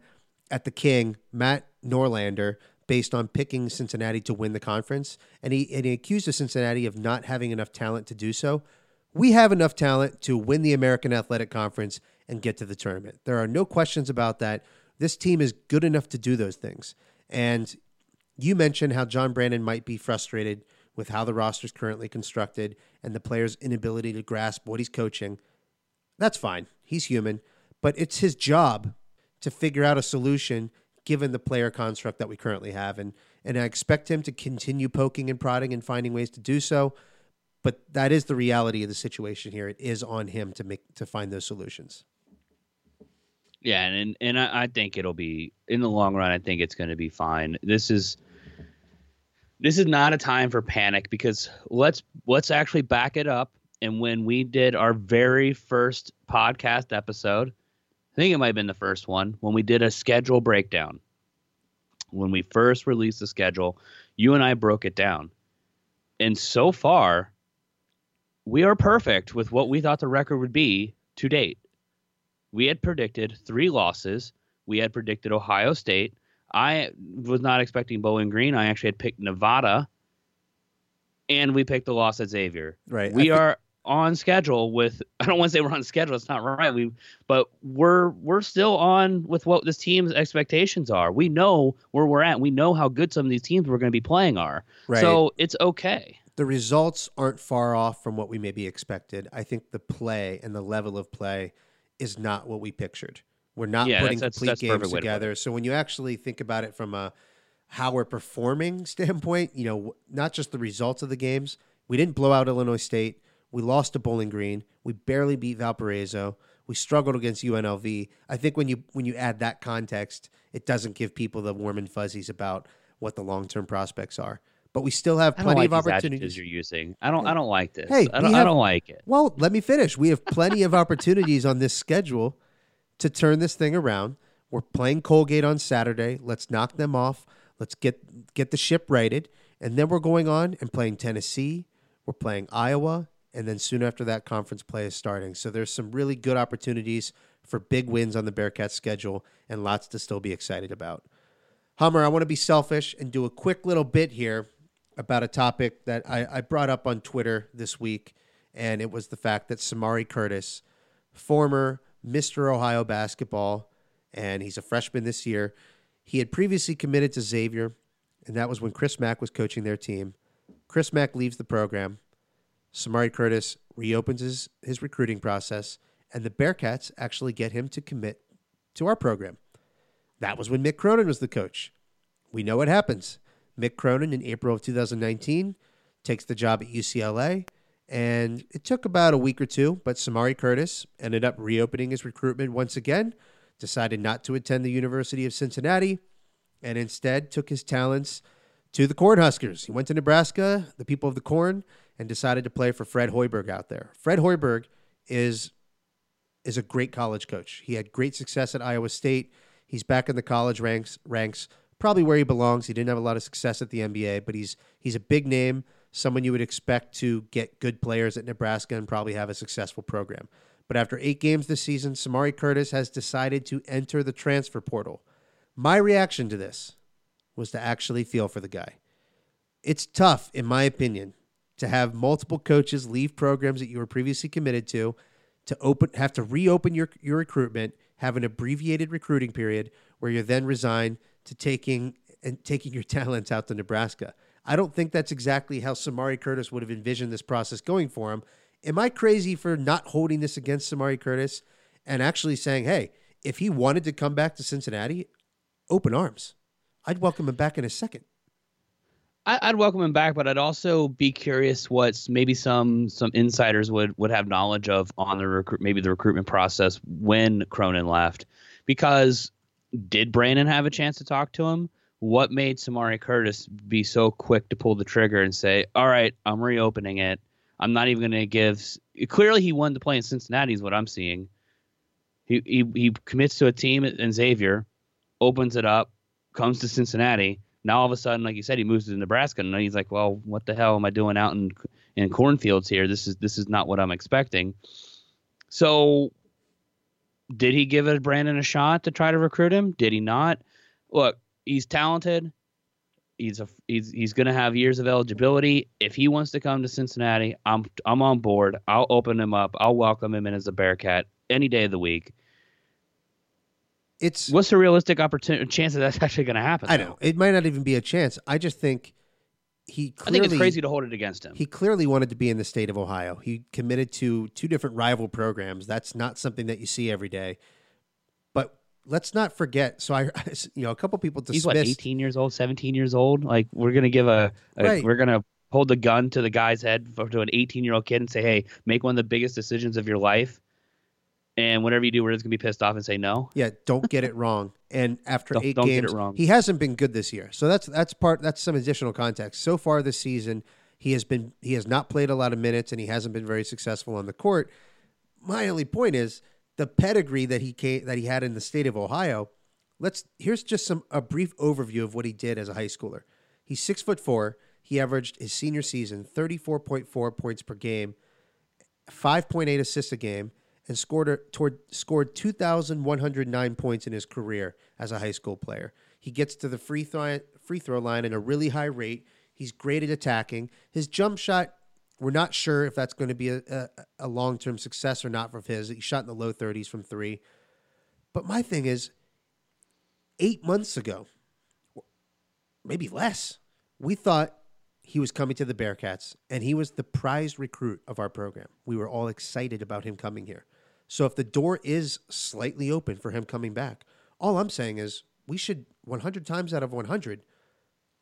at the king, Matt Norlander, based on picking Cincinnati to win the conference, and he and he accused Cincinnati of not having enough talent to do so. We have enough talent to win the American Athletic Conference and get to the tournament. There are no questions about that. This team is good enough to do those things. And you mentioned how John Brannon might be frustrated with how the roster's currently constructed and the player's inability to grasp what he's coaching. That's fine. He's human. But it's his job to figure out a solution given the player construct that we currently have. And and I expect him to continue poking and prodding and finding ways to do so. But that is the reality of the situation here. It is on him to make to find those solutions. Yeah, and, and I think it'll be, in the long run, I think it's going to be fine. This is... This is not a time for panic, because let's let's actually back it up. And when we did our very first podcast episode, I think it might have been the first one, when we did a schedule breakdown, when we first released the schedule, you and I broke it down. And so far, we are perfect with what we thought the record would be to date. We had predicted three losses. We had predicted Ohio State. I was not expecting Bowling Green. I actually had picked Nevada, and we picked the loss at Xavier. Right. We I are th- on schedule with. I don't want to say we're on schedule. It's not right. We, but we're we're still on with what this team's expectations are. We know where we're at. We know how good some of these teams we're going to be playing are. Right. So it's okay. The results aren't far off from what we maybe expected. I think the play and the level of play is not what we pictured. We're not yeah, putting that's, complete that's, that's games together. So when you actually think about it from a how we're performing standpoint, you know, not just the results of the games. We didn't blow out Illinois State. We lost to Bowling Green. We barely beat Valparaiso. We struggled against U N L V. I think when you when you add that context, it doesn't give people the warm and fuzzies about what the long-term prospects are. But we still have plenty I don't like of opportunities. You're using. I don't. I don't like this. Hey, I don't, have, I don't like it. Well, let me finish. We have plenty of opportunities on this schedule to turn this thing around. We're playing Colgate on Saturday. Let's knock them off. Let's get get the ship righted. And then we're going on and playing Tennessee. We're playing Iowa. And then soon after that, conference play is starting. So there's some really good opportunities for big wins on the Bearcats schedule and lots to still be excited about. Hummer, I want to be selfish and do a quick little bit here about a topic that I, I brought up on Twitter this week. And it was the fact that Samari Curtis, former Mister Ohio basketball, and he's a freshman this year. He had previously committed to Xavier, and that was when Chris Mack was coaching their team. Chris Mack leaves the program. Samari Curtis reopens his, his recruiting process, and the Bearcats actually get him to commit to our program. That was when Mick Cronin was the coach. We know what happens. Mick Cronin, in April of two thousand nineteen, takes the job at U C L A, and it took about a week or two, but Samari Curtis ended up reopening his recruitment once again, decided not to attend the University of Cincinnati, and instead took his talents to the Cornhuskers. He went to Nebraska, the people of the Corn, and decided to play for Fred Hoiberg out there. Fred Hoiberg is, is a great college coach. He had great success at Iowa State. He's back in the college ranks, ranks probably where he belongs. He didn't have a lot of success at the N B A, but he's he's a big name, someone you would expect to get good players at Nebraska and probably have a successful program. But after eight games this season, Samari Curtis has decided to enter the transfer portal. My reaction to this was to actually feel for the guy. It's tough, in my opinion, to have multiple coaches leave programs that you were previously committed to, to open, have to reopen your, your recruitment, have an abbreviated recruiting period where you're then resigned to taking and taking your talents out to Nebraska. I don't think that's exactly how Samari Curtis would have envisioned this process going for him. Am I crazy for not holding this against Samari Curtis and actually saying, hey, if he wanted to come back to Cincinnati, open arms. I'd welcome him back in a second. I'd welcome him back, but I'd also be curious what maybe some some insiders would, would have knowledge of on the recruit, maybe the recruitment process when Cronin left. Because did Brannon have a chance to talk to him? What made Samari Curtis be so quick to pull the trigger and say, all right, I'm reopening it. I'm not even going to give – clearly he wanted to play in Cincinnati is what I'm seeing. He, he he commits to a team in Xavier, opens it up, comes to Cincinnati. Now all of a sudden, like you said, he moves to Nebraska, and he's like, well, what the hell am I doing out in in cornfields here? This is this is not what I'm expecting. So did he give it Brannon a shot to try to recruit him? Did he not? Look, he's talented. He's a, he's he's going to have years of eligibility. If he wants to come to Cincinnati, I'm I'm on board. I'll open him up. I'll welcome him in as a Bearcat any day of the week. It's what's the realistic opportunity chance that that's actually going to happen? I though? know it might not even be a chance. I just think he. Clearly, I think it's crazy to hold it against him. He clearly wanted to be in the state of Ohio. He committed to two different rival programs. That's not something that you see every day. Let's not forget. So I, you know, a couple people dismissed. He's what, eighteen years old, seventeen years old. Like we're gonna give a, a right. We're gonna hold the gun to the guy's head for, to an eighteen-year-old kid and say, "Hey, make one of the biggest decisions of your life." And whatever you do, we're just gonna be pissed off and say no. Yeah, don't get it wrong. And after don't, eight don't games, get it wrong. He hasn't been good this year. So that's that's part. That's some additional context. So far this season, he has been he has not played a lot of minutes, and he hasn't been very successful on the court. My only point is. The pedigree that he came, that he had in the state of Ohio, let's here's just some a brief overview of what he did as a high schooler. He's six foot four. He averaged his senior season thirty-four point four points per game, five point eight assists a game, and scored a, toward scored two thousand one hundred nine points in his career as a high school player. He gets to the free throw free throw line at a really high rate. He's great at attacking. His jump shot. We're not sure if that's going to be a, a, a long-term success or not for his. He shot in the low thirties from three. But my thing is, eight months ago, maybe less, we thought he was coming to the Bearcats, and he was the prized recruit of our program. We were all excited about him coming here. So if the door is slightly open for him coming back, all I'm saying is we should one hundred times out of one hundred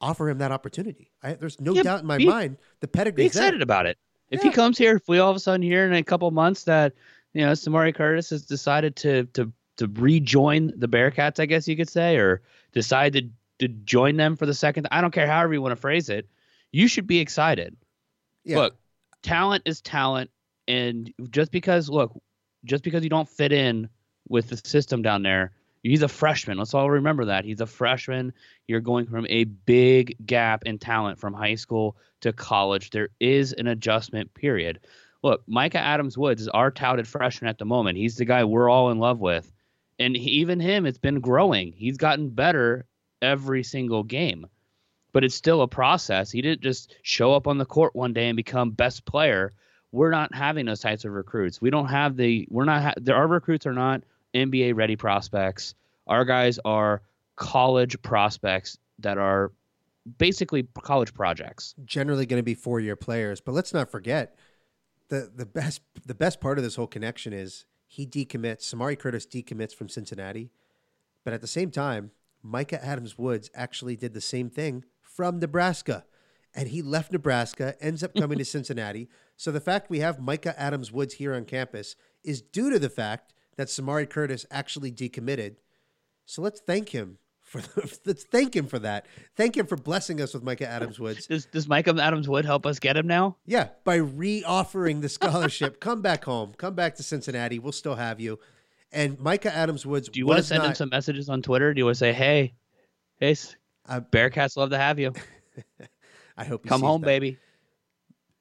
offer him that opportunity. I, there's no yeah, doubt in my be, mind the pedigree. Be excited there. About it. If yeah. he comes here, if we all of a sudden hear in a couple months that you know Samari Curtis has decided to to to rejoin the Bearcats, I guess you could say, or decide to, to join them for the second. I don't care however you want to phrase it. You should be excited. Yeah. Look, talent is talent, and just because look, just because you don't fit in with the system down there, He's a freshman. Let's all remember that. He's a freshman. You're going from a big gap in talent from high school to college. There is an adjustment period. Look, Mika Adams-Woods is our touted freshman at the moment. He's the guy we're all in love with. And he, even him, it's been growing. He's gotten better every single game. But it's still a process. He didn't just show up on the court one day and become best player. We're not having those types of recruits. We don't have the – we're not ha- – our recruits are not N B A-ready prospects. Our guys are college prospects that are basically college projects. Generally going to be four-year players. But let's not forget, the the best the best part of this whole connection is he decommits. Samari Curtis decommits from Cincinnati. But at the same time, Mika Adams-Woods actually did the same thing from Nebraska. And he left Nebraska, ends up coming to Cincinnati. So the fact we have Mika Adams-Woods here on campus is due to the fact that Samari Curtis actually decommitted. So let's thank him for the, let's thank him for that. Thank him for blessing us with Mika Adams-Woods. Does, does Mika Adams-Woods help us get him now? Yeah, by re-offering the scholarship. Come back home. Come back to Cincinnati. We'll still have you. And Mika Adams-Woods. Do you want to send not... him some messages on Twitter? Do you want to say, hey, hey, uh, Bearcats love to have you. I hope you come home, that. Baby.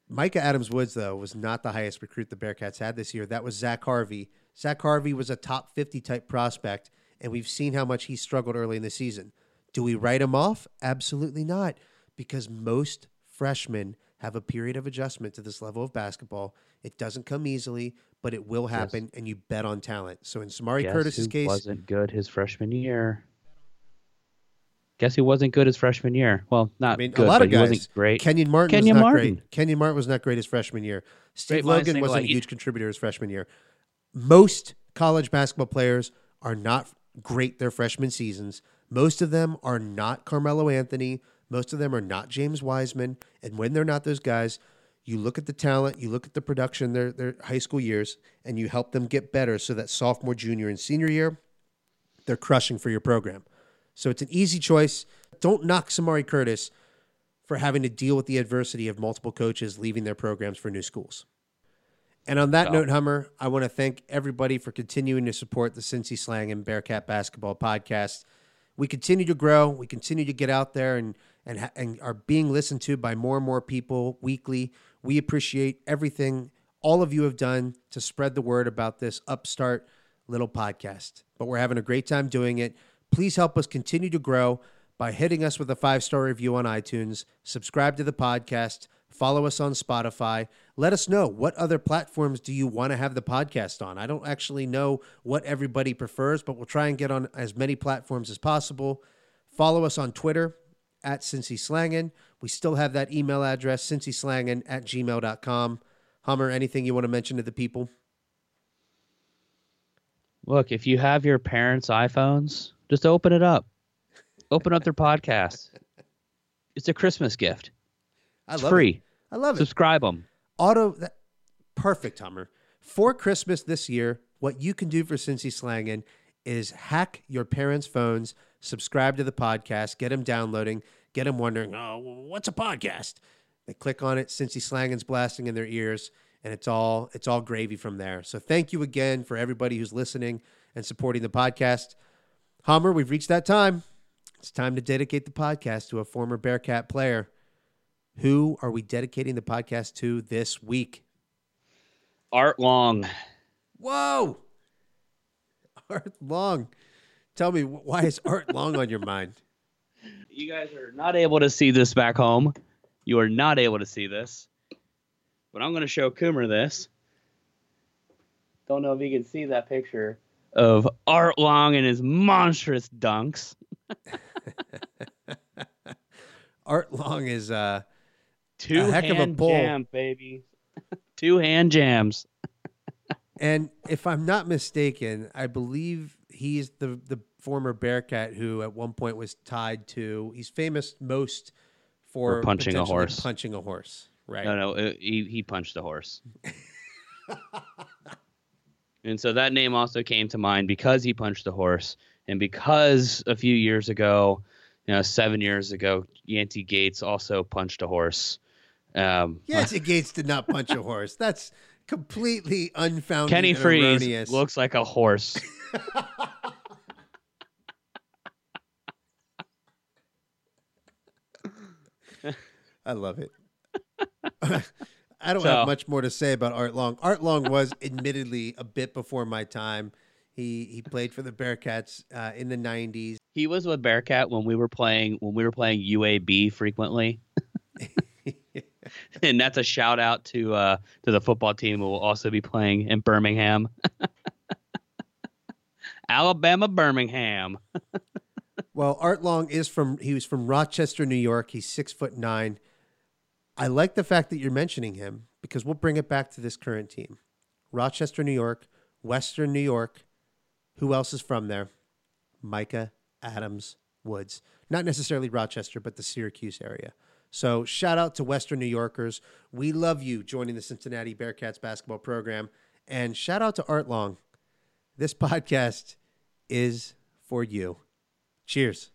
Mika Adams-Woods, though, was not the highest recruit the Bearcats had this year. That was Zach Harvey. Zach Harvey was a top fifty type prospect, and we've seen how much he struggled early in the season. Do we write him off? Absolutely not, because most freshmen have a period of adjustment to this level of basketball. It doesn't come easily, but it will happen, yes. And you bet on talent. So in Samari Guess Curtis's case, wasn't good his freshman year. Guess he wasn't good his freshman year. Well, not I mean, good, a lot of guys. He wasn't great. Kenyon Martin Kenyon was not Martin. great. Kenyon Martin was not great his freshman year. Steve great Logan wasn't like a huge he... contributor his freshman year. Most college basketball players are not great their freshman seasons. Most of them are not Carmelo Anthony. Most of them are not James Wiseman. And when they're not those guys, you look at the talent, you look at the production their their high school years, and you help them get better so that sophomore, junior, and senior year, they're crushing for your program. So it's an easy choice. Don't knock Samari Curtis for having to deal with the adversity of multiple coaches leaving their programs for new schools. And on that oh. note, Hummer, I want to thank everybody for continuing to support the Cincy Slang and Bearcat Basketball Podcast. We continue to grow. We continue to get out there and and and are being listened to by more and more people weekly. We appreciate everything all of you have done to spread the word about this upstart little podcast. But we're having a great time doing it. Please help us continue to grow by hitting us with a five-star review on iTunes, subscribe to the podcast, follow us on Spotify. Let us know what other platforms do you want to have the podcast on. I don't actually know what everybody prefers, but we'll try and get on as many platforms as possible. Follow us on Twitter, at Cincy Slangin. We still have that email address, cincyslangin at gmail dot com. Hummer, anything you want to mention to the people? Look, if you have your parents' iPhones, just open it up. Open up their podcast. It's a Christmas gift. It's I love free. It. I love it. Subscribe them. Auto, that, perfect, Hummer. For Christmas this year, what you can do for Cincy Slangin is hack your parents' phones, subscribe to the podcast, get them downloading, get them wondering, oh, what's a podcast? They click on it, Cincy Slangin's blasting in their ears, and it's all it's all gravy from there. So thank you again for everybody who's listening and supporting the podcast. Hummer, we've reached that time. It's time to dedicate the podcast to a former Bearcat player. Who are we dedicating the podcast to this week? Art Long. Whoa! Art Long. Tell me, why is Art Long on your mind? You guys are not able to see this back home. You are not able to see this. But I'm going to show Coomer this. Don't know if you can see that picture of Art Long and his monstrous dunks. Art Long is... Uh, Two a heck hand of a bull. Jam, baby. Two hand jams. And if I'm not mistaken, I believe he's the, the former Bearcat who at one point was tied to, he's famous most for, for punching a horse. Punching a horse, right? No, no, he, he punched a horse. And so that name also came to mind because he punched a horse. And because a few years ago, you know, seven years ago, Yancey Gates also punched a horse. Um, Yancey Gates did not punch a horse. That's completely unfounded. Kenny Freeze erroneous. Looks like a horse. I love it. I don't so, have much more to say about Art Long. Art Long was admittedly a bit before my time. He he played for the Bearcats uh, in the nineties. He was with Bearcat when we were playing when we were playing U A B frequently. And that's a shout out to uh, to the football team who will also be playing in Birmingham. Alabama, Birmingham. Well, Art Long is from he was from Rochester, New York. He's six foot nine. I like the fact that you're mentioning him because we'll bring it back to this current team. Rochester, New York, Western New York. Who else is from there? Mika Adams-Woods. Not necessarily Rochester, but the Syracuse area. So shout out to Western New Yorkers. We love you joining the Cincinnati Bearcats basketball program. And shout out to Art Long. This podcast is for you. Cheers.